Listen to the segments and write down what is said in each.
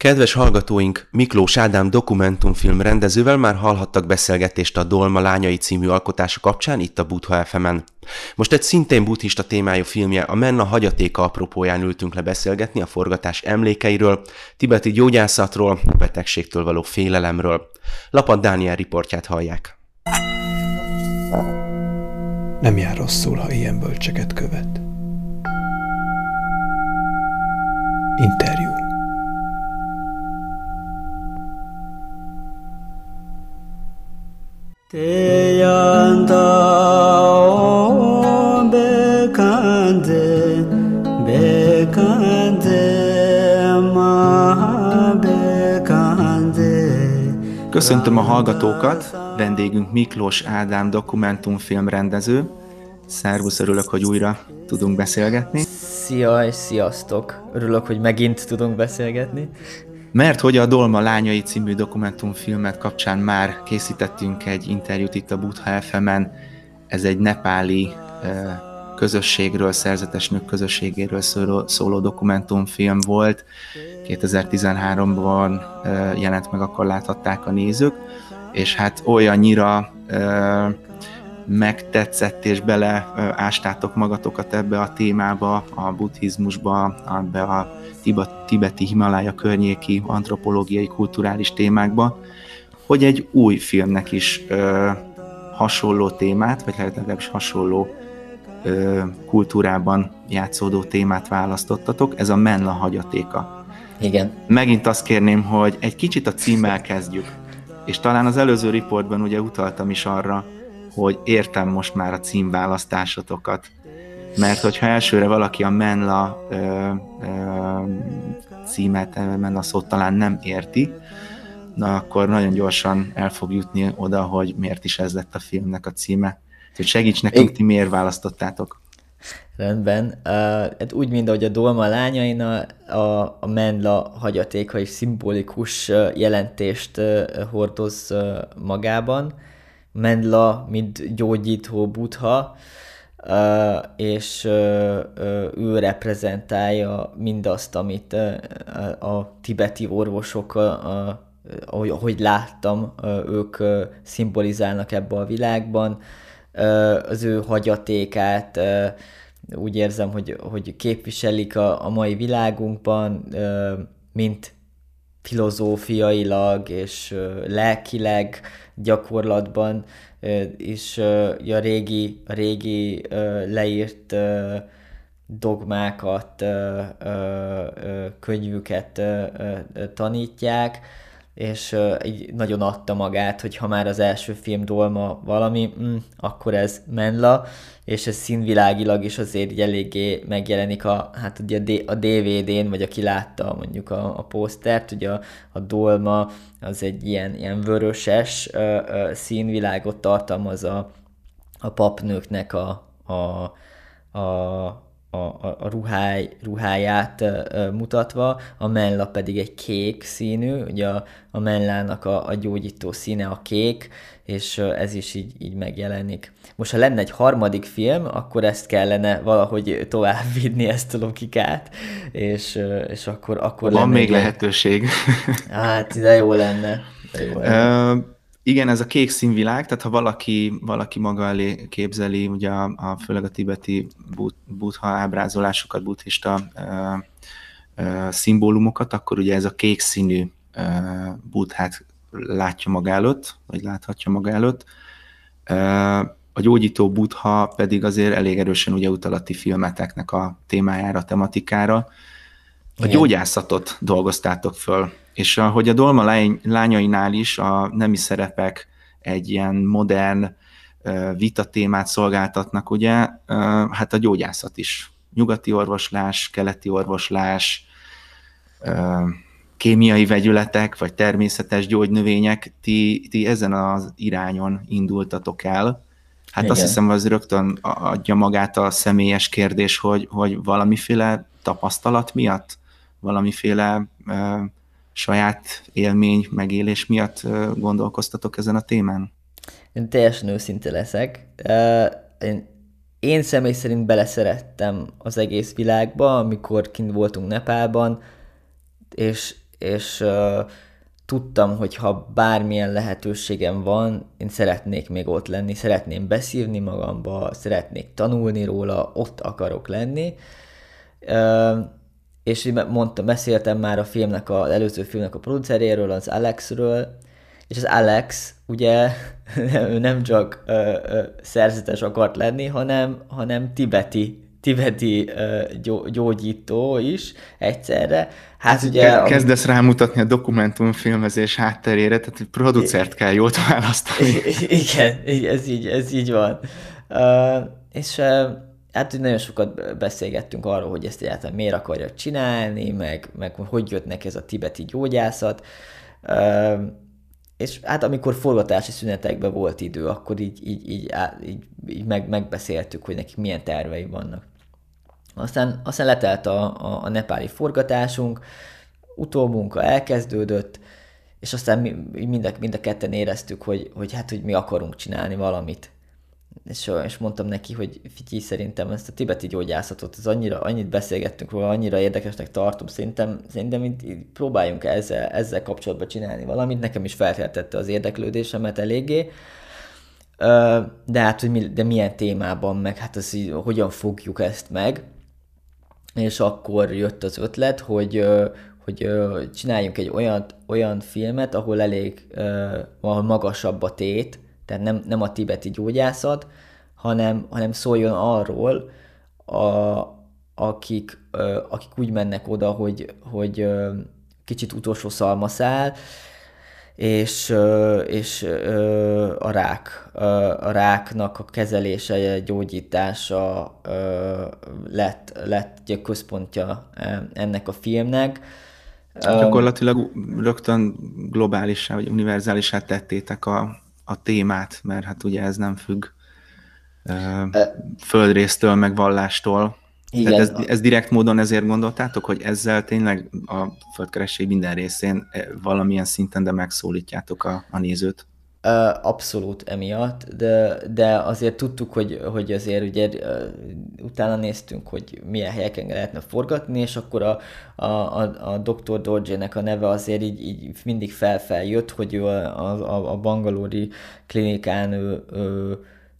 Kedves hallgatóink, Miklós Ádám dokumentumfilm rendezővel már hallhattak beszélgetést a Dolma lányai című alkotása kapcsán itt a Buddha FM-en. Most egy szintén buddhista témájú filmje, a Menla hagyatéka apropóján ültünk le beszélgetni a forgatás emlékeiről, tibeti gyógyászatról, a betegségtől való félelemről. Lapad Dániel riportját hallják. Nem jár rosszul, ha ilyen bölcseket követ. Interjú. Te yanda o bekande ma bekande. Köszöntöm a hallgatókat, vendégünk Miklós Ádám dokumentumfilm rendező. Szervusz, örülök, hogy újra tudunk beszélgetni. Szia és sziasztok, örülök, hogy megint tudunk beszélgetni. Mert hogy a Dolma lányai című dokumentumfilmet kapcsán már készítettünk egy interjút itt a Buddha FM-en. Ez egy nepáli közösségről, szerzetes nők közösségéről szóló dokumentumfilm volt. 2013-ban jelent meg, akkor láthatták a nézők. És hát olyannyira megtetszett és beleástátok magatokat ebbe a témába, a buddhizmusba, ebbe a tibeti Himalája környéki antropológiai, kulturális témákba, hogy egy új filmnek is hasonló témát, vagy legalábbis hasonló kultúrában játszódó témát választottatok, ez a Menla hagyatéka. Igen. Megint azt kérném, hogy egy kicsit a címmel kezdjük, és talán az előző riportban ugye utaltam is arra, hogy értem most már a címválasztásotokat. Mert hogyha elsőre valaki a Menla címet, Menla szót talán nem érti, na akkor nagyon gyorsan el fog jutni oda, hogy miért is ez lett a filmnek a címe. Úgyhogy segíts nekünk, ti miért választottátok? Rendben. Hát úgy, mint ahogy a Dolma lányain, a Menla hagyatéka is szimbolikus jelentést hordoz magában. Menla, mint gyógyító Buddha, és ő reprezentálja mindazt, amit a tibeti orvosok, ahogy láttam, ők szimbolizálnak ebbe a világban. Az ő hagyatékát úgy érzem, hogy képviselik a mai világunkban, mint filozófiailag és lelkileg gyakorlatban, és a régi leírt dogmákat, könyvüket tanítják, és így nagyon adta magát, hogy ha már az első film Dolma valami, akkor ez Menla, és ez színvilágilag is azért eléggé megjelenik a DVD-n, vagy aki látta mondjuk a posztert, ugye a Dolma az egy ilyen vöröses színvilágot tartalmaz a papnőknek a ruháját mutatva, a Menla pedig egy kék színű, ugye a Menlának a gyógyító színe a kék, és ez is így megjelenik. Most, ha lenne egy harmadik film, akkor ezt kellene valahogy továbbvinni, ezt a logikát, és akkor van még lehetőség. Hát, de jó lenne. Igen, ez a kék színvilág, tehát ha valaki maga elé képzeli, ugye főleg a tibeti buddha ábrázolásokat, buddhista szimbólumokat, akkor ugye ez a kék színű buddhát látja maga előtt, vagy láthatja maga előtt. A gyógyító buddha pedig azért elég erősen ugye utal a ti filmeteknek a témájára, a tematikára. A gyógyászatot dolgoztátok föl, és ahogy a Dolma lányainál is a nemi szerepek egy ilyen modern vitatémát szolgáltatnak, ugye, hát a gyógyászat is. Nyugati orvoslás, keleti orvoslás, kémiai vegyületek, vagy természetes gyógynövények, ti ezen az irányon indultatok el. Hát igen. Azt hiszem, az rögtön adja magát a személyes kérdés, hogy valamiféle tapasztalat miatt, valamiféle saját élmény, megélés miatt gondolkoztatok ezen a témán? Én teljesen őszinte leszek. Én személy szerint beleszerettem az egész világba, amikor kint voltunk Nepálban, és és tudtam, hogy ha bármilyen lehetőségem van, én szeretnék még ott lenni, szeretném beszívni magamba, szeretnék tanulni róla, ott akarok lenni. És mondtam, beszéltem már a filmnek, az előző filmnek a produceréről, az Alexről, és az Alex ugye ő nem csak szerzetes akart lenni, hanem tibeti gyógyító is egyszerre. Hát ugye, kezdesz rámutatni a dokumentumfilmezés hátterére, tehát egy producert kell jót választani. Igen, ez így van. És hát nagyon sokat beszélgettünk arról, hogy ezt egyáltalán miért akarja csinálni, meg hogy jött neki ez a tibeti gyógyászat. És hát amikor forgatási szünetekben volt idő, akkor így megbeszéltük, hogy nekik milyen tervei vannak. Aztán letelt a nepáli forgatásunk, utómunka elkezdődött, és aztán mi mind a ketten éreztük, hogy mi akarunk csinálni valamit. És mondtam neki, hogy figyelj, szerintem ezt a tibeti gyógyászatot, ez annyit beszélgettünk róla, annyira érdekesnek tartom, szerintem így próbáljunk ezzel kapcsolatban csinálni valamit, nekem is felkeltette az érdeklődésemet eléggé, de hát, de milyen témában, meg hát az, hogyan fogjuk ezt meg, és akkor jött az ötlet, hogy csináljunk egy olyan filmet, ahol elég magasabb a tét, tehát nem a tibeti gyógyászat, hanem szóljon arról, akik úgy mennek oda, hogy kicsit utolsó szalmaszál, és a ráknak a kezelése, gyógyítása lett a központja ennek a filmnek. Gyakorlatilag rögtön globálissá, vagy univerzálisá tettétek a témát, mert hát ugye ez nem függ földrésztől, meg vallástól. Igen. Tehát ez direkt módon ezért gondoltátok, hogy ezzel tényleg a földkeresség minden részén valamilyen szinten, de megszólítjátok a nézőt? Abszolút emiatt, de azért tudtuk, hogy azért ugye utána néztünk, hogy milyen helyeken lehetne forgatni, és akkor a Dr. Dorje-nek a neve azért így mindig felfeljött, hogy ő a bangalóri klinikán ő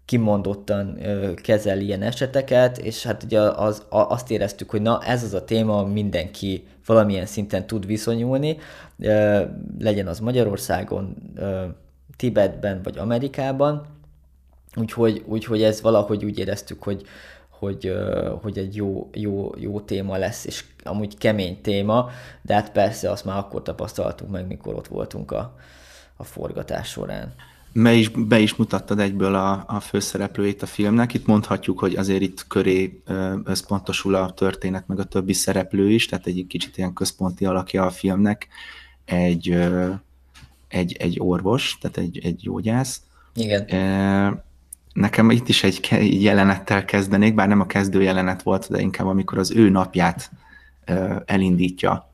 kimondottan kezel ilyen eseteket, és hát ugye azt éreztük, hogy na, ez az a téma, mindenki valamilyen szinten tud viszonyulni, legyen az Magyarországon, Tibetben vagy Amerikában, úgyhogy ez valahogy úgy éreztük, hogy egy jó téma lesz, és amúgy kemény téma, de hát persze azt már akkor tapasztaltunk meg, mikor ott voltunk a forgatás során. Be is mutattad egyből a főszereplőjét a filmnek, itt mondhatjuk, hogy azért itt köré összpontosul a történet, meg a többi szereplő is, tehát egy kicsit ilyen központi alakja a filmnek, egy orvos, tehát egy gyógyász. Igen. Nekem itt is egy jelenettel kezdenék, bár nem a kezdő jelenet volt, de inkább amikor az ő napját elindítja.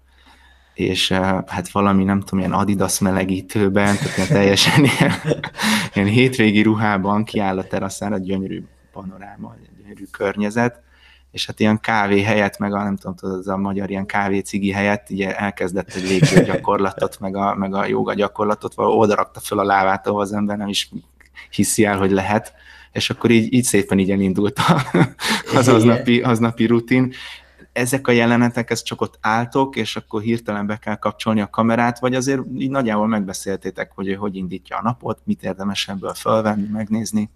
És hát valami, nem tudom, ilyen Adidas melegítőben, tehát teljesen ilyen hétvégi ruhában kiáll a teraszára, gyönyörű panoráma, gyönyörű környezet, és hát ilyen kávé helyett, meg a, nem tudom, az a magyar ilyen kávécigi helyett, ugye elkezdett egy légző gyakorlatot, meg a jóga gyakorlatot, valahol odarakta föl a lábát, ahol az ember nem is hiszi el, hogy lehet, és akkor így szépen így elindult az aznapi rutin. Ezek a jelenetek, ez csak ott álltok, és akkor hirtelen be kell kapcsolni a kamerát, vagy azért így nagyjából megbeszéltétek, hogy ő hogy indítja a napot, mit érdemes ebből fölvenni, megnézni?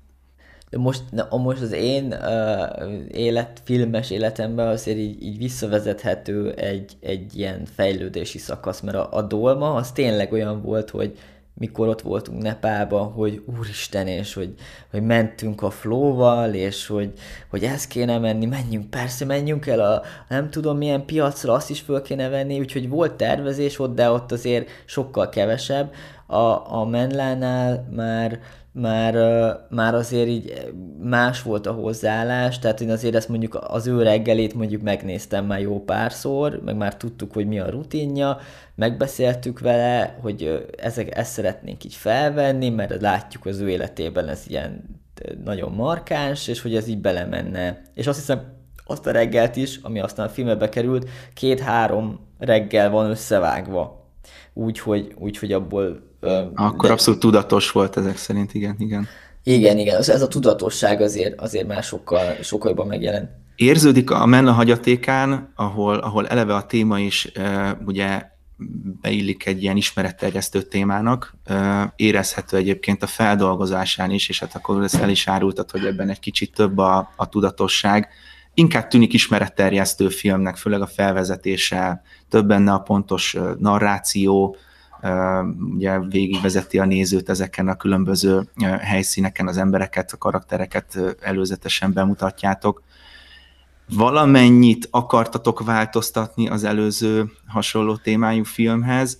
Most az én filmes életemben azért így visszavezethető egy ilyen fejlődési szakasz, mert a Dolma az tényleg olyan volt, hogy mikor ott voltunk Nepálban, hogy úristen, és hogy mentünk a flow-val, és hogy ezt kéne menni, menjünk el a nem tudom milyen piacra, azt is föl kéne venni, úgyhogy volt tervezés ott, de ott azért sokkal kevesebb. A Menlánál már azért így más volt a hozzáállás, tehát én azért ezt mondjuk az ő reggelét mondjuk megnéztem már jó párszor, meg már tudtuk, hogy mi a rutinja, megbeszéltük vele, hogy ezt szeretnénk így felvenni, mert látjuk az ő életében ez ilyen nagyon markáns, és hogy ez így belemenne. És azt hiszem, azt a reggelt is, ami aztán a filmbe került, 2-3 reggel van összevágva. Úgyhogy abból... Akkor de... abszolút tudatos volt ezek szerint, igen. Igen, ez a tudatosság azért már sokkal jobban megjelent. Érződik a Menla hagyatékán, ahol eleve a téma is ugye beillik egy ilyen ismeretterjesztő témának, érezhető egyébként a feldolgozásán is, és hát akkor ezt el is árultad, hogy ebben egy kicsit több a tudatosság. Inkább tűnik ismeretterjesztő filmnek, főleg a felvezetése, több benne a pontos narráció, ugye végigvezeti a nézőt ezeken a különböző helyszíneken, az embereket, a karaktereket előzetesen bemutatjátok. Valamennyit akartatok változtatni az előző hasonló témájú filmhez,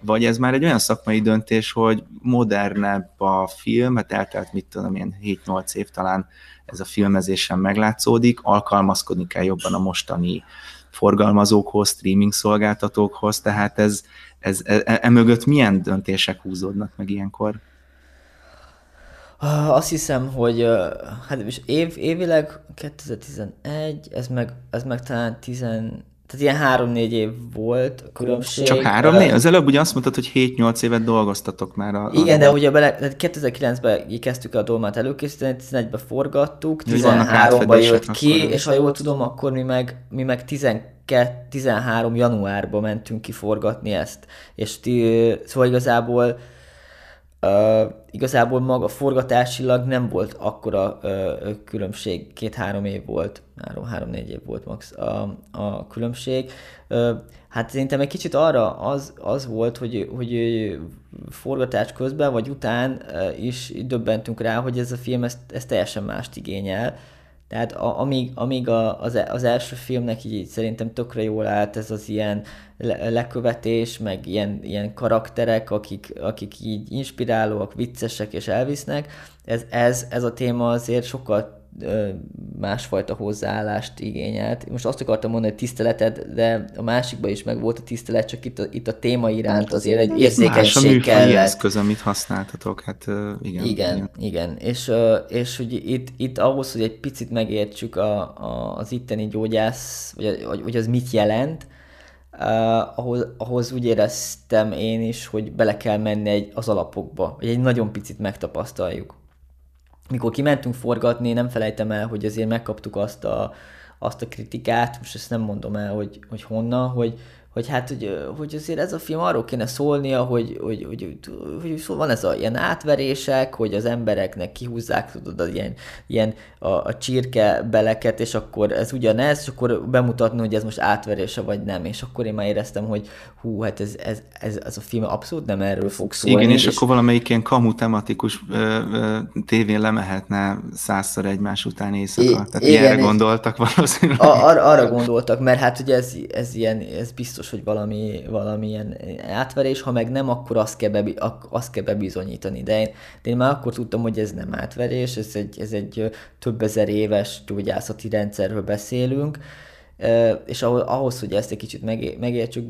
vagy ez már egy olyan szakmai döntés, hogy modernebb a film, hát eltelt, mit tudom én, 7-8 év talán ez a filmezésen meglátszódik, alkalmazkodni kell jobban a mostani forgalmazókhoz, streaming szolgáltatókhoz, tehát emögött milyen döntések húzódnak meg ilyenkor? Azt hiszem, hogy hát évileg 2011, ez meg talán 10, tehát ilyen 3-4 év volt a különbség. Csak 3-4? Az előbb ugye azt mondtad, hogy 7-8 évet dolgoztatok már. Igen, de ugye 2009-ben kezdtük el a Dolmát előkészíteni, 2011-ben forgattuk, 2013-ban jött ki, és ha jól tudom, akkor mi meg 13 januárban mentünk ki forgatni ezt. És szóval igazából maga forgatásilag nem volt akkora különbség, 2-3 év volt, 3-4 év volt max a különbség. Hát szerintem egy kicsit arra az volt, hogy forgatás közben vagy után is döbbentünk rá, hogy ez a film ez teljesen mást igényel. Tehát amíg az első filmnek így szerintem tökre jól állt ez az ilyen lekövetés, meg ilyen karakterek, akik így inspirálóak, viccesek és elvisznek, ez a téma azért sokkal másfajta hozzáállást igényelt. Most azt akartam mondani, hogy tiszteleted, de a másikban is meg volt a tisztelet, csak itt a téma iránt azért egy érzékenység kellett. Más a műfaj eszköz, amit használtatok, hát igen. Igen. És hogy itt ahhoz, hogy egy picit megértsük az itteni gyógyász, hogy az mit jelent, ahhoz úgy éreztem én is, hogy bele kell menni az alapokba, hogy egy nagyon picit megtapasztaljuk. Mikor kimentünk forgatni, nem felejtem el, hogy azért megkaptuk azt a kritikát, most ezt nem mondom el, hogy honnan, hogy azért ez a film arról kéne szólnia, hogy van ez a ilyen átverések, hogy az embereknek kihúzzák, tudod, ilyen a csirke beleket, és akkor ez ugyanez, és akkor bemutatni, hogy ez most átverése vagy nem, és akkor én már éreztem, hogy hú, hát ez a film abszolút nem erről fog szólni. Igen, és akkor valamelyik ilyen kamu tematikus tévén lemehetne 100-szor egymás után éjszaka. Tehát ilyenre gondoltak valószínűleg. Arra gondoltak, mert hát ugye ez biztos, hogy valamilyen átverés, ha meg nem, akkor azt kell bebizonyítani. De én már akkor tudtam, hogy ez nem átverés, ez egy több ezer éves gyógyászati rendszerről beszélünk, és ahhoz, hogy ezt egy kicsit megértsük,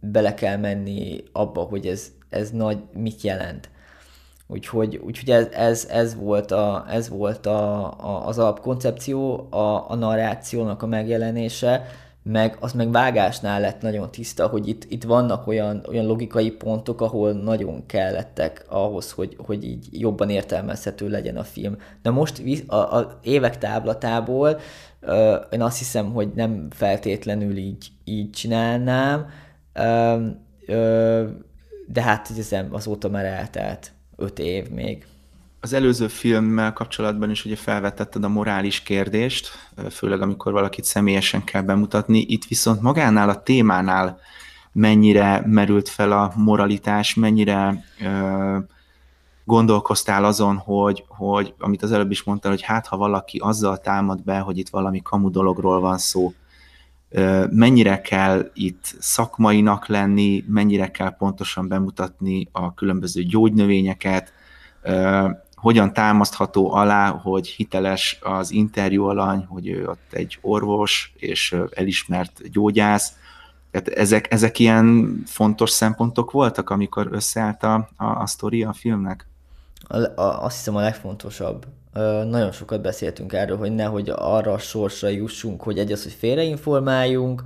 bele kell menni abba, hogy ez nagy mit jelent. Úgyhogy ez volt az alapkoncepció, a narrációnak a megjelenése, meg vágásnál lett nagyon tiszta, hogy itt vannak olyan logikai pontok, ahol nagyon kellettek ahhoz, hogy így jobban értelmezhető legyen a film. De most a évek távlatából én azt hiszem, hogy nem feltétlenül így csinálnám, de hát azóta már eltelt 5 év még. Az előző filmmel kapcsolatban is ugye felvetetted a morális kérdést, főleg amikor valakit személyesen kell bemutatni. Itt viszont magánál, a témánál mennyire merült fel a moralitás, mennyire gondolkoztál azon, hogy amit az előbb is mondtál, hogy hát ha valaki azzal támad be, hogy itt valami kamu dologról van szó, mennyire kell itt szakmainak lenni, mennyire kell pontosan bemutatni a különböző gyógynövényeket, hogyan támasztható alá, hogy hiteles az interjú alany, hogy ő ott egy orvos és elismert gyógyász. Tehát ezek ilyen fontos szempontok voltak, amikor összeállt a sztoria a filmnek? Azt hiszem a legfontosabb. Nagyon sokat beszéltünk erről, hogy nehogy arra a sorsra jussunk, hogy félreinformáljunk,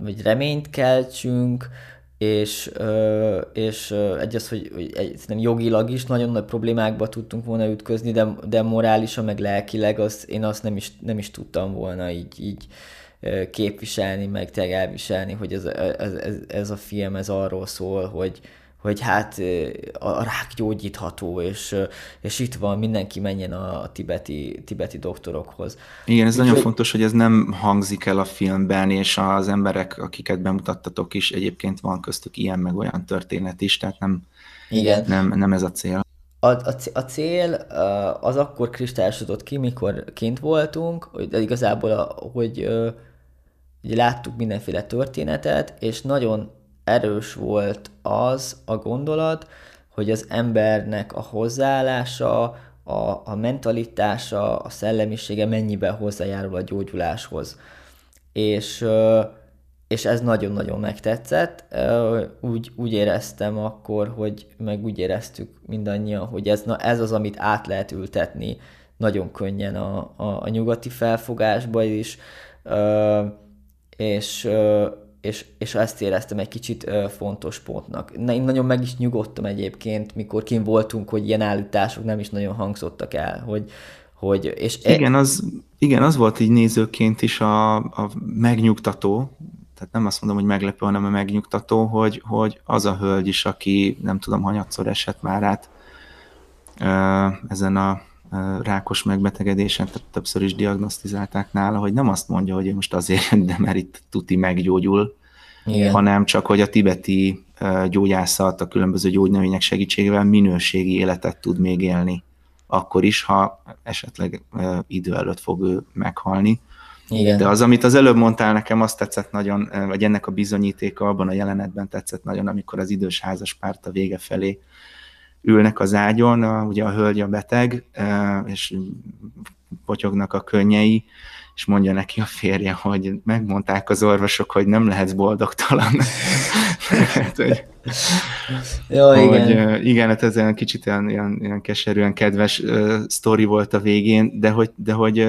vagy reményt keltsünk, és egy az, hogy jogilag is nagyon nagy problémákba tudtunk volna ütközni, de morálisan, meg lelkileg én azt nem is tudtam volna így képviselni, meg tényleg elviselni, hogy ez a film ez arról szól, hogy hát a rák gyógyítható, és itt van, mindenki menjen a tibeti doktorokhoz. Igen, ez nagyon fontos, hogy ez nem hangzik el a filmben, és az emberek, akiket bemutattatok is, egyébként van köztük ilyen, meg olyan történet is, tehát nem ez a cél. A cél az akkor kristályosodott ki, mikor kint voltunk, de igazából, hogy láttuk mindenféle történetet, és nagyon erős volt az a gondolat, hogy az embernek a hozzáállása, a mentalitása, a szellemisége mennyiben hozzájárul a gyógyuláshoz. És ez nagyon-nagyon megtetszett. Úgy éreztem akkor, meg úgy éreztük mindannyian, hogy ez az, amit át lehet ültetni nagyon könnyen a nyugati felfogásba is, és ezt éreztem egy kicsit fontos pontnak. Én nagyon meg is nyugodtam egyébként, mikor kint voltunk, hogy ilyen állítások nem is nagyon hangzottak el, az volt így nézőként is a megnyugtató, tehát nem azt mondom, hogy meglepő, hanem a megnyugtató, hogy az a hölgy is, aki nem tudom, hanyatszor esett már át ezen a rákos megbetegedésen, tehát többször is diagnosztizálták nála, hogy nem azt mondja, hogy most azért, de mert itt tuti meggyógyul, igen, hanem csak, hogy a tibeti gyógyászat, a különböző gyógynövények segítségével minőségi életet tud még élni. Akkor is, ha esetleg idő előtt fog ő meghalni. Igen. De az, amit az előbb mondtál nekem, azt tetszett nagyon, vagy ennek a bizonyítéka abban a jelenetben tetszett nagyon, amikor az idős házaspárt a vége felé ülnek az ágyon, ugye a hölgy a beteg, és potyognak a könnyei, és mondja neki a férje, hogy megmondták az orvosok, hogy nem lehetsz boldogtalan. Igen, hát ez egy kicsit ilyen keserűen kedves sztori volt a végén, de hogy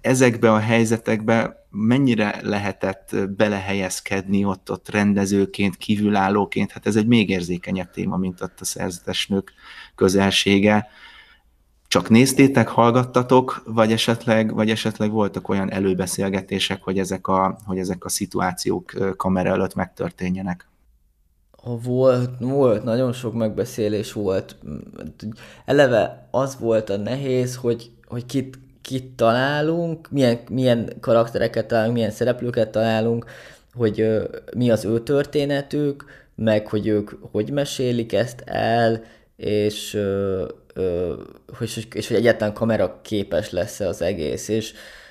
ezekbe a helyzetekbe mennyire lehetett belehelyezkedni ott rendezőként, kívülállóként, hát ez egy még érzékenyebb téma, mint ott a szerzetes nők közelsége. Csak néztétek, hallgattatok, vagy esetleg voltak olyan előbeszélgetések, hogy ezek a szituációk kamera előtt megtörténjenek? Volt, nagyon sok megbeszélés volt. Eleve az volt a nehéz, hogy kit találunk, milyen karaktereket találunk, milyen szereplőket találunk, hogy mi az ő történetük, meg hogy ők hogy mesélik ezt el, és hogy egyáltalán kamera képes lesz-e az egész,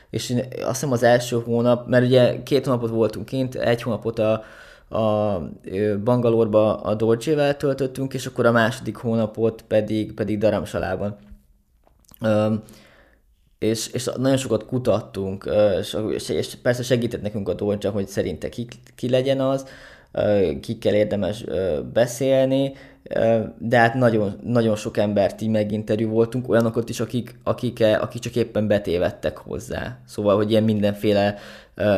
és azt hiszem az első hónap, mert ugye 2 hónapot voltunk kint, 1 hónapot a Bangalore-ba a Dorje-vel töltöttünk, és akkor a második hónapot pedig Dharamsalában. És nagyon sokat kutattunk, és persze segített nekünk a Dorje, hogy szerinte ki legyen az, kikkel érdemes beszélni, de hát nagyon, nagyon sok embert így meginterjú voltunk, olyanokat is, akik csak éppen betévedtek hozzá. Szóval, hogy ilyen mindenféle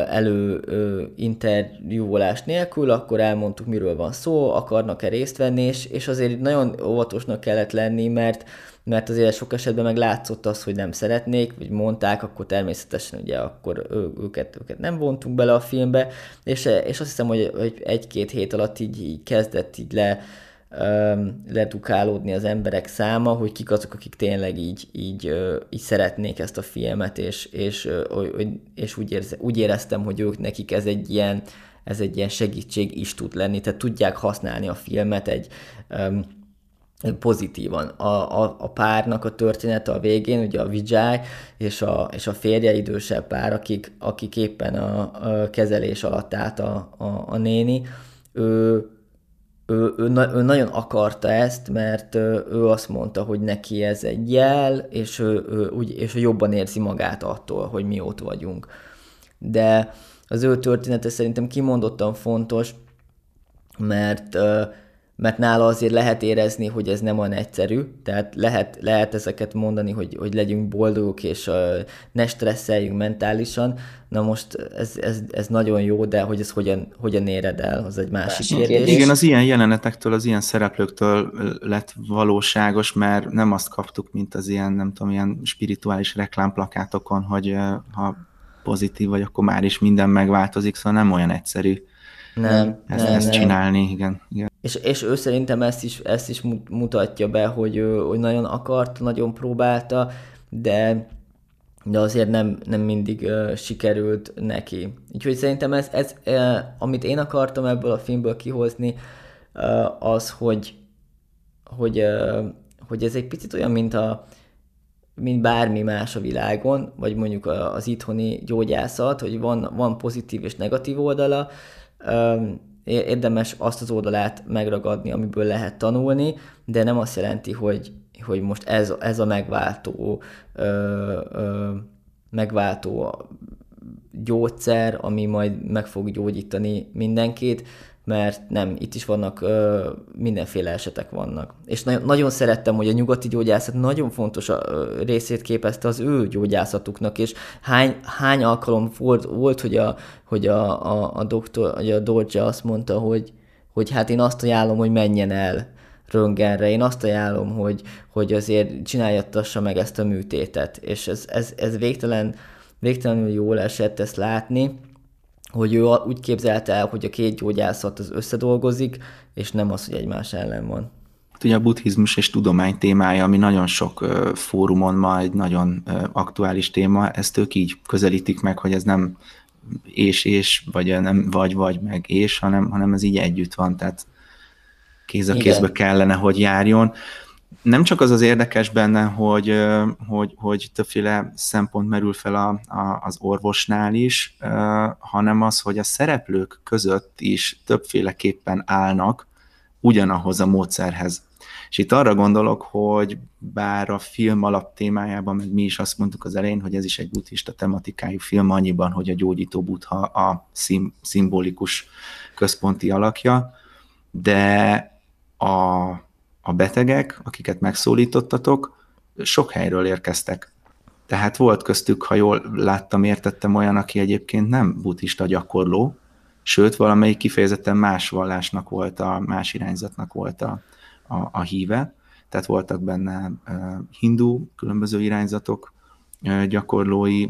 előinterjúvolás nélkül, akkor elmondtuk, miről van szó, akarnak-e részt venni, és azért nagyon óvatosnak kellett lenni, mert azért sok esetben meg látszott az, hogy nem szeretnék, vagy mondták, akkor természetesen ugye akkor őket nem vontunk bele a filmbe, és azt hiszem, hogy 1-2 hét alatt így kezdett így ledukálódni az emberek száma, hogy kik azok, akik tényleg így szeretnék ezt a filmet, és úgy éreztem, hogy nekik ez egy ilyen segítség is tud lenni, tehát tudják használni a filmet egy pozitívan. A párnak a története a végén, ugye a Vizsáj és a férje, idősebb pár, akik éppen a kezelés alatt állt a néni, ő nagyon akarta ezt, mert ő azt mondta, hogy neki ez egy jel, és ő jobban érzi magát attól, hogy mi ott vagyunk. De az ő története szerintem kimondottan fontos, mert mert nála azért lehet érezni, hogy ez nem olyan egyszerű, tehát lehet ezeket mondani, hogy legyünk boldogok, és ne stresszeljünk mentálisan. Na most ez nagyon jó, de hogy ez hogyan éred el, az egy másik kérdés. Igen, az ilyen jelenetektől, az ilyen szereplőktől lett valóságos, mert nem azt kaptuk, mint az ilyen, nem tudom, ilyen spirituális reklámplakátokon, hogy ha pozitív vagy, akkor már is minden megváltozik, szóval nem olyan egyszerű. Nem. Csinálni, igen. És ő szerintem ezt is mutatja be, hogy nagyon akart, nagyon próbálta, de azért nem mindig sikerült neki. Úgyhogy szerintem ez amit én akartam ebből a filmből kihozni, az, hogy ez egy picit olyan, mint bármi más a világon, vagy mondjuk az itthoni gyógyászat, hogy van pozitív és negatív oldala, érdemes azt az oldalát megragadni, amiből lehet tanulni, de nem azt jelenti, hogy most ez a megváltó gyógyszer, ami majd meg fog gyógyítani mindenkit, mert nem, itt is vannak, mindenféle esetek vannak. És nagyon szerettem, hogy a nyugati gyógyászat nagyon fontos részét képezte az ő gyógyászatuknak, és hány alkalom volt, hogy a doktor Dorje azt mondta, hogy hát én azt ajánlom, hogy menjen el röntgenre, én azt ajánlom, hogy azért csináljassa meg ezt a műtétet. És ez végtelenül jól esett ezt látni, hogy ő úgy képzelte el, hogy a két gyógyászat az összedolgozik, és nem az, hogy egymás ellen van. Ugye a buddhizmus és tudomány témája, ami nagyon sok fórumon ma egy nagyon aktuális téma, ezt ők így közelítik meg, hogy ez nem és, vagy nem vagy, meg és, hanem ez így együtt van, tehát kéz a kézbe kellene, hogy járjon. Nem csak az érdekes benne, hogy többféle szempont merül fel az orvosnál is, hanem az, hogy a szereplők között is többféleképpen állnak ugyanahoz a módszerhez. És itt arra gondolok, hogy bár a film alaptémájában, meg mi is azt mondtuk az elején, hogy ez is egy buddhista tematikájú film annyiban, hogy a gyógyító Buddha a szimbolikus központi alakja, de a betegek, akiket megszólítottatok, sok helyről érkeztek. Tehát volt köztük, ha jól láttam, értettem, olyan, aki egyébként nem buddhista gyakorló, sőt, valamelyik kifejezetten más vallásnak volt, más irányzatnak volt a híve. Tehát voltak benne hindu, különböző irányzatok gyakorlói,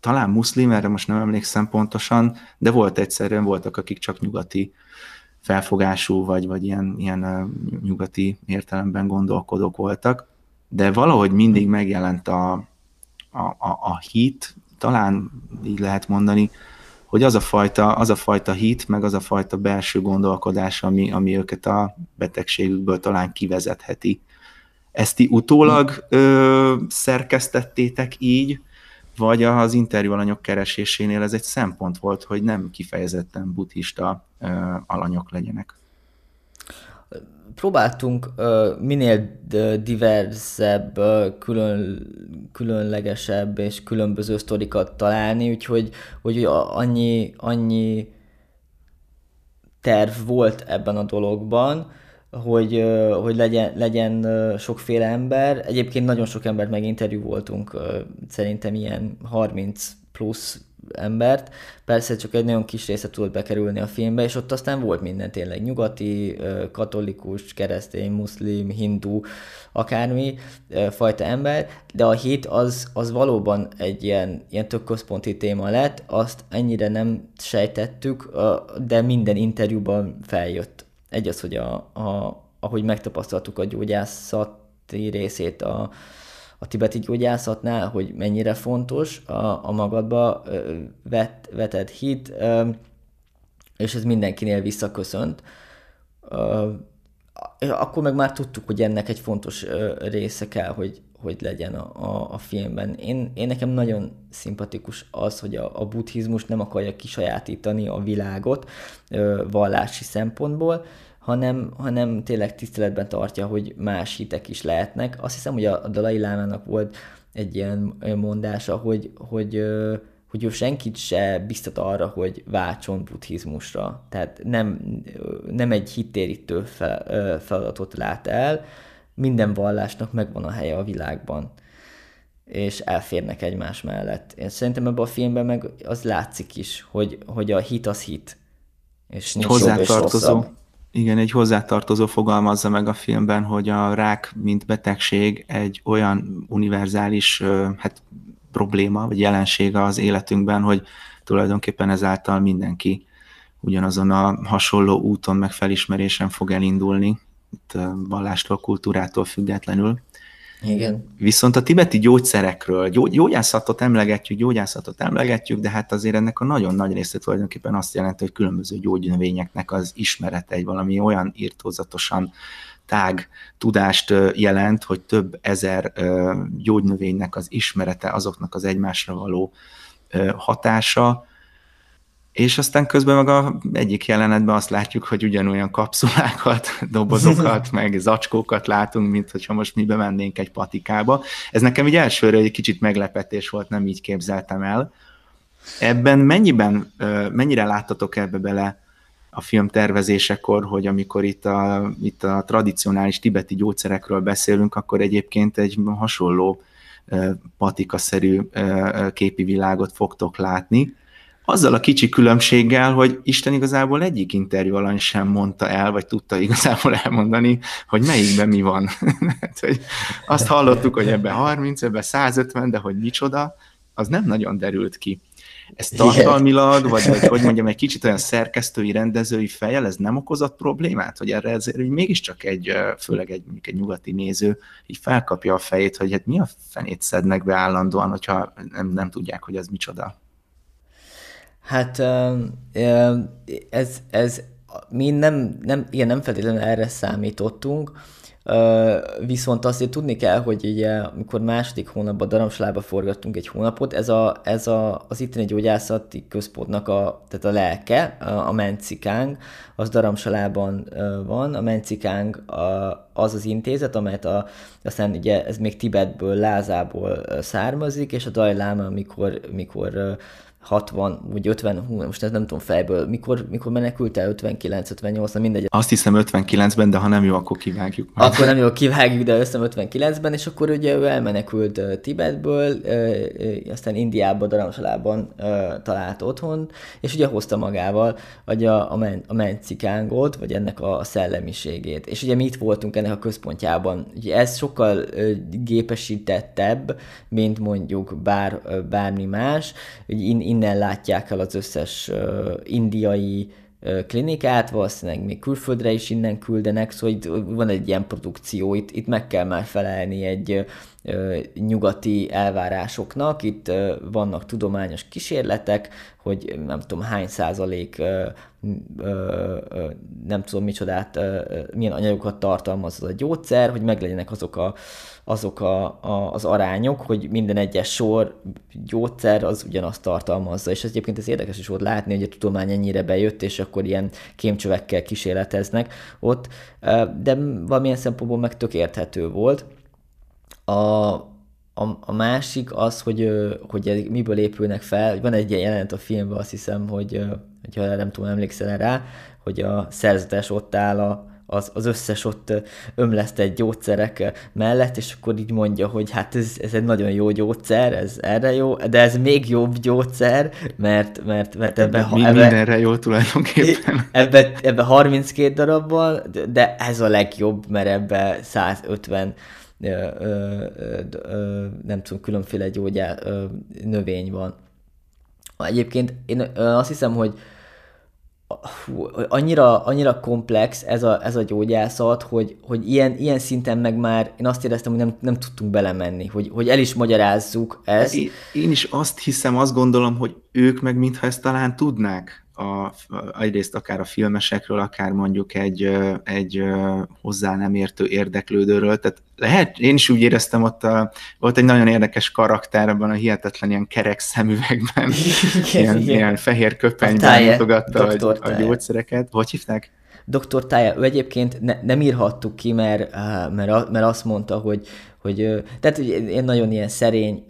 talán muszlim, erre most nem emlékszem pontosan, de voltak, akik csak nyugati felfogású, vagy ilyen nyugati értelemben gondolkodók voltak, de valahogy mindig megjelent a hit, talán így lehet mondani, hogy az a fajta hit, meg az a fajta belső gondolkodás, ami őket a betegségükből talán kivezetheti. Ezt ti utólag szerkesztettétek így, vagy az interjúalanyok keresésénél ez egy szempont volt, hogy nem kifejezetten buddhista alanyok legyenek? Próbáltunk minél diverzebb, különlegesebb és különböző sztorikat találni, úgyhogy annyi terv volt ebben a dologban, hogy legyen sokféle ember. Egyébként nagyon sok embert meginterjú voltunk, szerintem ilyen 30 plusz embert. Persze csak egy nagyon kis része tudott bekerülni a filmbe, és ott aztán volt minden tényleg. Nyugati, katolikus, keresztény, muszlim, hindu, akármi fajta ember, de a hit az valóban egy ilyen tök központi téma lett, azt ennyire nem sejtettük, de minden interjúban feljött. Egy az, hogy ahogy megtapasztaltuk a gyógyászati részét a tibeti gyógyászatnál, hogy mennyire fontos a magadba vetett hit, és ez mindenkinél visszaköszönt. Akkor meg már tudtuk, hogy ennek egy fontos része kell, hogy legyen a filmben. Én nekem nagyon szimpatikus az, hogy a buddhizmus nem akarja kisajátítani a világot vallási szempontból, hanem tényleg tiszteletben tartja, hogy más hitek is lehetnek. Azt hiszem, hogy a Dalai Lámának volt egy ilyen mondása, hogy hogy ő senkit se biztat arra, hogy váltson buddhizmusra. Tehát nem egy hittérítő feladatot lát el, minden vallásnak megvan a helye a világban, és elférnek egymás mellett. Én szerintem ebben a filmben meg az látszik is, hogy a hit az hit, és nincs jobb és rosszabb. Igen, egy hozzátartozó fogalmazza meg a filmben, hogy a rák, mint betegség egy olyan univerzális probléma, vagy jelensége az életünkben, hogy tulajdonképpen ezáltal mindenki ugyanazon a hasonló úton meg felismerésen fog elindulni, itt vallástól, kultúrától függetlenül. Igen. Viszont a tibeti gyógyszerekről, gyógyászatot emlegetjük, de hát azért ennek a nagyon nagy része tulajdonképpen azt jelenti, hogy különböző gyógynövényeknek az ismerete egy valami olyan irtózatosan tág tudást jelent, hogy több ezer gyógynövénynek az ismerete, azoknak az egymásra való hatása, és aztán közben meg a egyik jelenetben azt látjuk, hogy ugyanolyan kapszulákat, dobozokat, meg zacskókat látunk, mint hogyha most mi bemennénk egy patikába. Ez nekem így elsőre egy kicsit meglepetés volt, nem így képzeltem el. Ebben mennyire láttatok ebbe bele a film tervezésekor, hogy amikor itt a tradicionális tibeti gyógyszerekről beszélünk, akkor egyébként egy hasonló patikaszerű képi világot fogtok látni, azzal a kicsi különbséggel, hogy Isten igazából egyik interjú alany sem mondta el, vagy tudta igazából elmondani, hogy melyikben mi van. Azt hallottuk, hogy ebben 30, ebben 150, de hogy micsoda, az nem nagyon derült ki. Ez tartalmilag, vagy hogy mondjam, egy kicsit olyan szerkesztői, rendezői fejjel, ez nem okozott problémát, hogy erre ezért hogy mégiscsak főleg egy nyugati néző így felkapja a fejét, hogy hát mi a fenét szednek be állandóan, hogyha nem tudják, hogy az micsoda. Hát mi nem feltétlenül erre számítottunk, viszont azért tudni kell, hogy ugye, amikor második hónapban Darmstadtba forgattunk egy hónapot, az itteni gyógyászati központnak tehát a lelke, a Men-Tsee-Khang, az Darmstadtban van, a Men-Tsee-Khang az intézet, amelyet aztán ugye ez még Tibetből, Lázából származik, és a Dalai Láma, amikor 60, vagy 50, most nem tudom fejből, mikor menekült el, 59-58, mindegy. Azt hiszem 59-ben, de ha nem jó, akkor kivágjuk. Majd. Akkor nem jó, kivágjuk, de azt hiszem 59-ben, és akkor ugye ő elmenekült Tibetből, aztán Indiában, Dharamsalában talált otthon, és ugye hozta magával a Men-Tsee-Khangot, vagy ennek a szellemiségét. És ugye mi itt voltunk ennek a központjában. Ugye ez sokkal gépesítettebb, mint mondjuk bármi más, hogy innen látják el az összes indiai klinikát, valószínűleg még külföldre is innen küldenek, szóval itt van egy ilyen produkció, itt meg kell már felelni egy nyugati elvárásoknak, itt vannak tudományos kísérletek, hogy nem tudom hány százalék, nem tudom micsodát, milyen anyagokat tartalmaz az a gyógyszer, hogy meglegyenek azok az arányok, hogy minden egyes sor gyógyszer az ugyanazt tartalmazza. És egyébként ez érdekes is volt látni, hogy a tudomány ennyire bejött, és akkor ilyen kémcsövekkel kísérleteznek ott, de valamilyen szempontból meg tök érthető volt. A másik az, hogy miből épülnek fel, van egy ilyen jelenet a filmben, azt hiszem, hogyha nem tudom, emlékszel rá, hogy a szerzetes ott áll az összes ott ömlesztett gyógyszerek mellett, és akkor így mondja, hogy hát ez egy nagyon jó gyógyszer, ez erre jó, de ez még jobb gyógyszer, mert mindenre jó tulajdonképpen. Ebbe 32 darab van, de ez a legjobb, mert ebbe 150 nem tudom, különféle növény van. Egyébként én azt hiszem, hogy annyira komplex ez a gyógyászat, hogy ilyen szinten meg már én azt éreztem, hogy nem tudtunk belemenni, hogy el is magyarázzuk ezt. Én is azt gondolom, hogy ők meg mintha ezt talán tudnák. Egyrészt akár a filmesekről, akár mondjuk egy hozzá nem értő érdeklődőről. Tehát lehet, én is úgy éreztem, volt egy nagyon érdekes karakter ebben a hihetetlen ilyen kerek szemüvegben, ilyen fehér köpenyben mutogatta a gyógyszereket. Hogy hívták? Doktor Tája, ő egyébként nem írhattuk ki, mert azt mondta, hogy tehát én nagyon ilyen szerény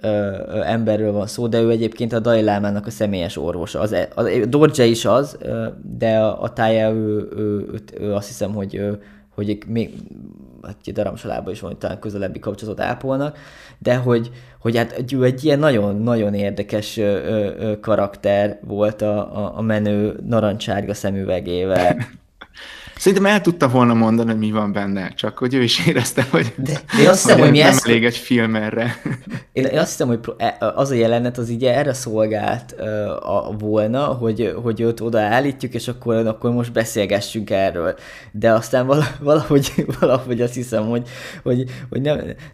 emberről van szó, de ő egyébként a Dalai Lámának a személyes orvosa. Dorje is az, de a Tája, ő azt hiszem, hogy még egy darabsalában is van, talán közelebbi kapcsolatot ápolnak, de hogy hát ő egy ilyen nagyon-nagyon érdekes karakter volt a menő narancsárga szemüvegével. Szerintem el tudta volna mondani, hogy mi van benne, csak hogy ő is érezte, hogy nem elég egy film erre. Én azt hiszem, hogy az a jelenet az így erre szolgált volna, hogy őt odaállítjuk, és akkor most beszélgessünk erről. De aztán valahogy azt hiszem, hogy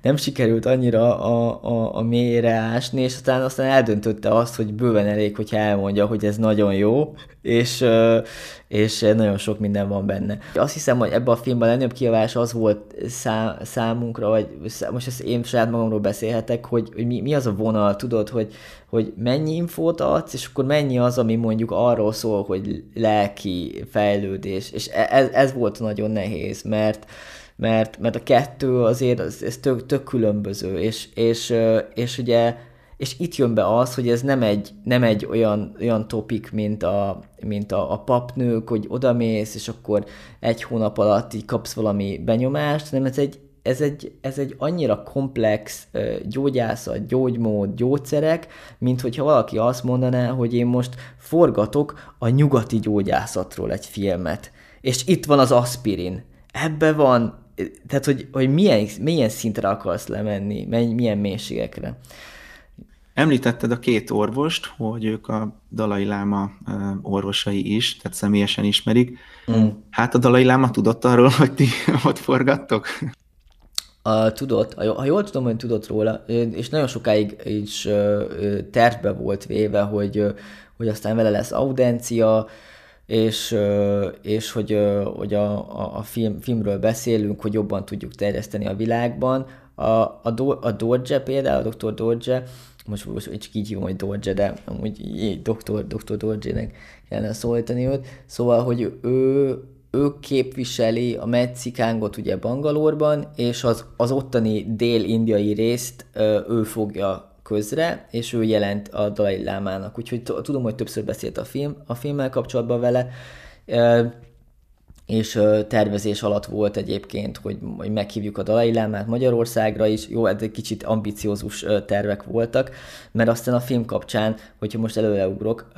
nem sikerült annyira a mélyre ásni, és aztán eldöntötte azt, hogy bőven elég, hogyha elmondja, hogy ez nagyon jó, és nagyon sok minden van benne. Azt hiszem, hogy ebben a filmben a legnagyobb kihívás az volt számunkra, vagy most ezt én saját magamról beszélhetek, hogy mi az a vonal, tudod, hogy mennyi infót adsz, és akkor mennyi az, ami mondjuk arról szól, hogy lelki fejlődés, és ez volt nagyon nehéz, mert a kettő azért ez tök különböző, és ugye és itt jön be az, hogy ez nem egy olyan topik, mint a papnők, hogy odamész, és akkor egy hónap alatt így kapsz valami benyomást, hanem ez egy annyira komplex gyógyászat, gyógymód, gyógyszerek, mint hogyha valaki azt mondaná, hogy én most forgatok a nyugati gyógyászatról egy filmet, és itt van az aspirin. Ebbe van, tehát hogy milyen szintre akarsz lemenni, milyen mélységekre. Említetted a két orvost, hogy ők a Dalai Láma orvosai is, tehát személyesen ismerik. Mm. Hát a Dalai Láma tudott arról, hogy ti ott forgattok? Tudott. Ha jól tudom, hogy tudott róla, és nagyon sokáig is tervbe volt véve, hogy aztán vele lesz audiencia, és hogy a filmről beszélünk, hogy jobban tudjuk terjeszteni a világban. A Dorje például, a Dr. Dorje, most csak így hívom, hogy Dorje, de amúgy így Dr. Dorje-nek kellene szólítani őt. Szóval, hogy ő képviseli a Men-Tsee-Khangot ugye Bangalore-ban, és az ottani dél-indiai részt ő fogja közre, és ő jelent a Dalai Lámának. Úgyhogy tudom, hogy többször beszélt a filmmel kapcsolatban vele, és tervezés alatt volt egyébként, hogy meghívjuk a Dalai Lámát Magyarországra is. Jó, ez egy kicsit ambiciózus tervek voltak, mert aztán a film kapcsán, hogyha most előreugrok,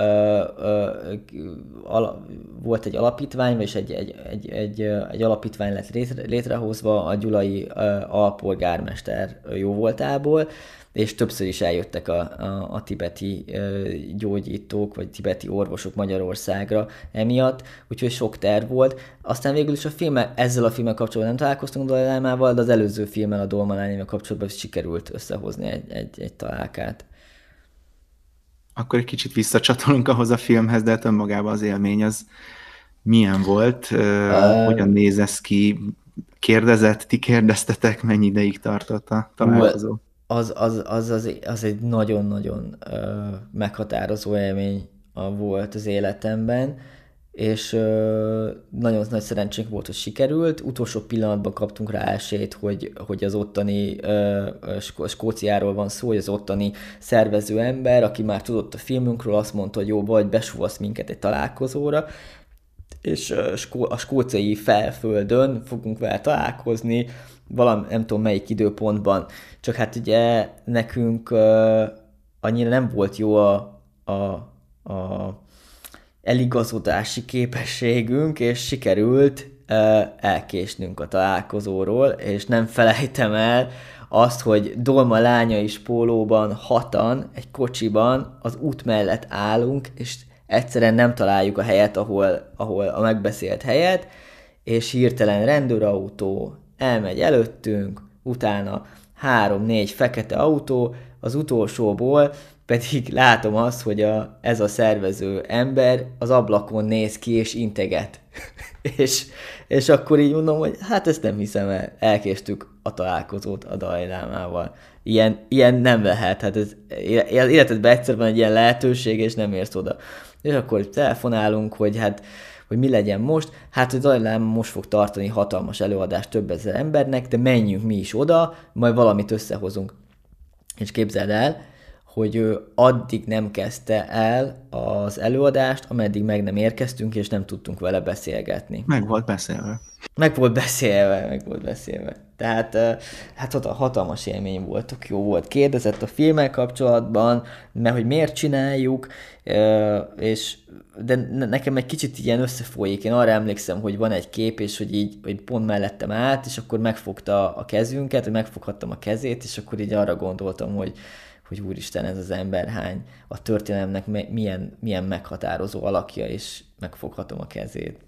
volt egy alapítvány, és egy alapítvány lett létrehozva a gyulai alpolgármester jóvoltából, és többször is eljöttek a tibeti gyógyítók, vagy tibeti orvosok Magyarországra emiatt, úgyhogy sok terv volt. Aztán végül is ezzel a filmmel kapcsolatban nem találkoztunk Dalai Lámával, de az előző filmmel, a Dolma lányaival kapcsolatban sikerült összehozni egy találkát. Akkor egy kicsit visszacsatolunk ahhoz a filmhez, de hát önmagában az élmény az milyen volt? Hogyan néz ez ki? Kérdezett, ti kérdeztetek, mennyi ideig tartott a találkozó? Az egy nagyon-nagyon meghatározó élmény volt az életemben, és nagyon nagy szerencsénk volt, hogy sikerült. Utolsó pillanatban kaptunk rá esélyt, hogy az ottani Skóciáról van szó, hogy az ottani szervező ember, aki már tudott a filmünkről, azt mondta, hogy jó, vagy besúvasz minket egy találkozóra, és a skóciai felföldön fogunk vele találkozni, nem tudom melyik időpontban. Csak hát ugye nekünk annyira nem volt jó a eligazodási képességünk, és sikerült elkésnünk a találkozóról, és nem felejtem el azt, hogy Dolma lányai pólóban hatan, egy kocsiban az út mellett állunk, és egyszerűen nem találjuk a helyet, ahol a megbeszélt helyet, és hirtelen rendőrautó elmegy előttünk, utána 3-4 fekete autó, az utolsóból pedig látom azt, hogy ez a szervező ember az ablakon néz ki és integet. és akkor így mondom, hogy hát ezt nem hiszem el, elkéstük a találkozót a Dalai Lámával. Ilyen nem lehet, hát ez életedben egyszer van egy ilyen lehetőség, és nem érsz oda. És akkor telefonálunk, hogy hát hogy mi legyen most, hát hogy Dalai Láma most fog tartani hatalmas előadást több ezer embernek, de menjünk mi is oda, majd valamit összehozunk. És képzeld el, hogy ő addig nem kezdte el az előadást, ameddig meg nem érkeztünk, és nem tudtunk vele beszélgetni. Meg volt beszélve. Tehát hát hatalmas élmény volt, tök jó volt. Kérdezett a filmmel kapcsolatban, mert hogy miért csináljuk, és de nekem egy kicsit ilyen összefolyik. Én arra emlékszem, hogy van egy kép, és hogy így hogy pont mellettem állt, és akkor megfogta a kezünket, vagy megfoghattam a kezét, és akkor így arra gondoltam, hogy úristen, ez az ember hány, a történelemnek milyen meghatározó alakja, és megfoghatom a kezét.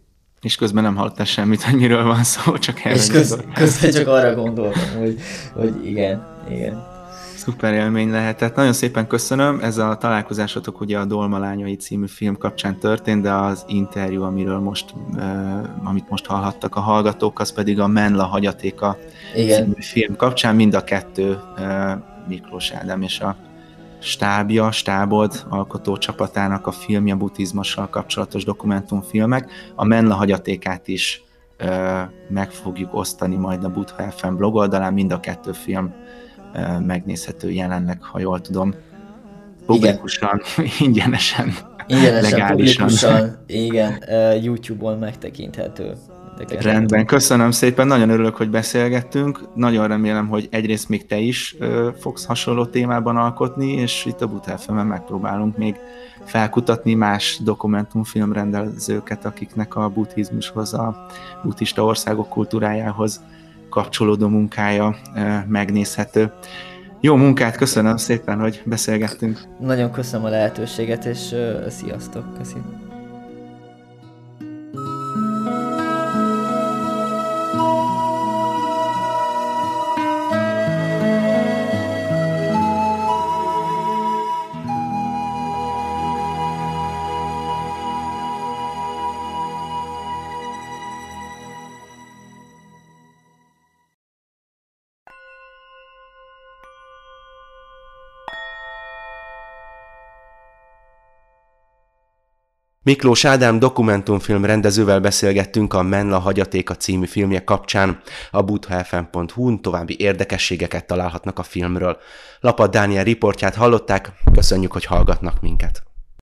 És közben nem hallottál semmit, hogy miről van szó, csak erre gondoltam. Közben csak arra gondoltam, hogy igen. Szuper élmény lehetett. Nagyon szépen köszönöm. Ez a találkozásotok ugye a Dolma lányai című film kapcsán történt, de az interjú, amit most hallhattak a hallgatók, az pedig a Menla hagyatéka című film kapcsán. Mind a kettő Miklós Ádám és a stábod alkotó csapatának a filmje, buddhizmussal kapcsolatos dokumentumfilmek. A Menla hagyatékát is meg fogjuk osztani majd a Buddha FM blog oldalán, mind a kettő film megnézhető jelenleg, ha jól tudom. Publikusan, ingyenesen, legálisan. Publikusan, igen, YouTube-on megtekinthető. Rendben, köszönöm szépen, nagyon örülök, hogy beszélgettünk, nagyon remélem, hogy egyrészt még te is fogsz hasonló témában alkotni, és itt a Buddha FM-en megpróbálunk még felkutatni más dokumentumfilm rendelőket, akiknek a buddhizmushoz, a buddhista országok kultúrájához kapcsolódó munkája megnézhető. Jó munkát, köszönöm szépen, hogy beszélgettünk. Nagyon köszönöm a lehetőséget, és sziasztok, köszönöm. Miklós Ádám dokumentumfilm rendezővel beszélgettünk a Menla hagyatéka című filmje kapcsán. A buddhafm.hu-n további érdekességeket találhatnak a filmről. Lapad Dániel riportját hallották, köszönjük, hogy hallgatnak minket!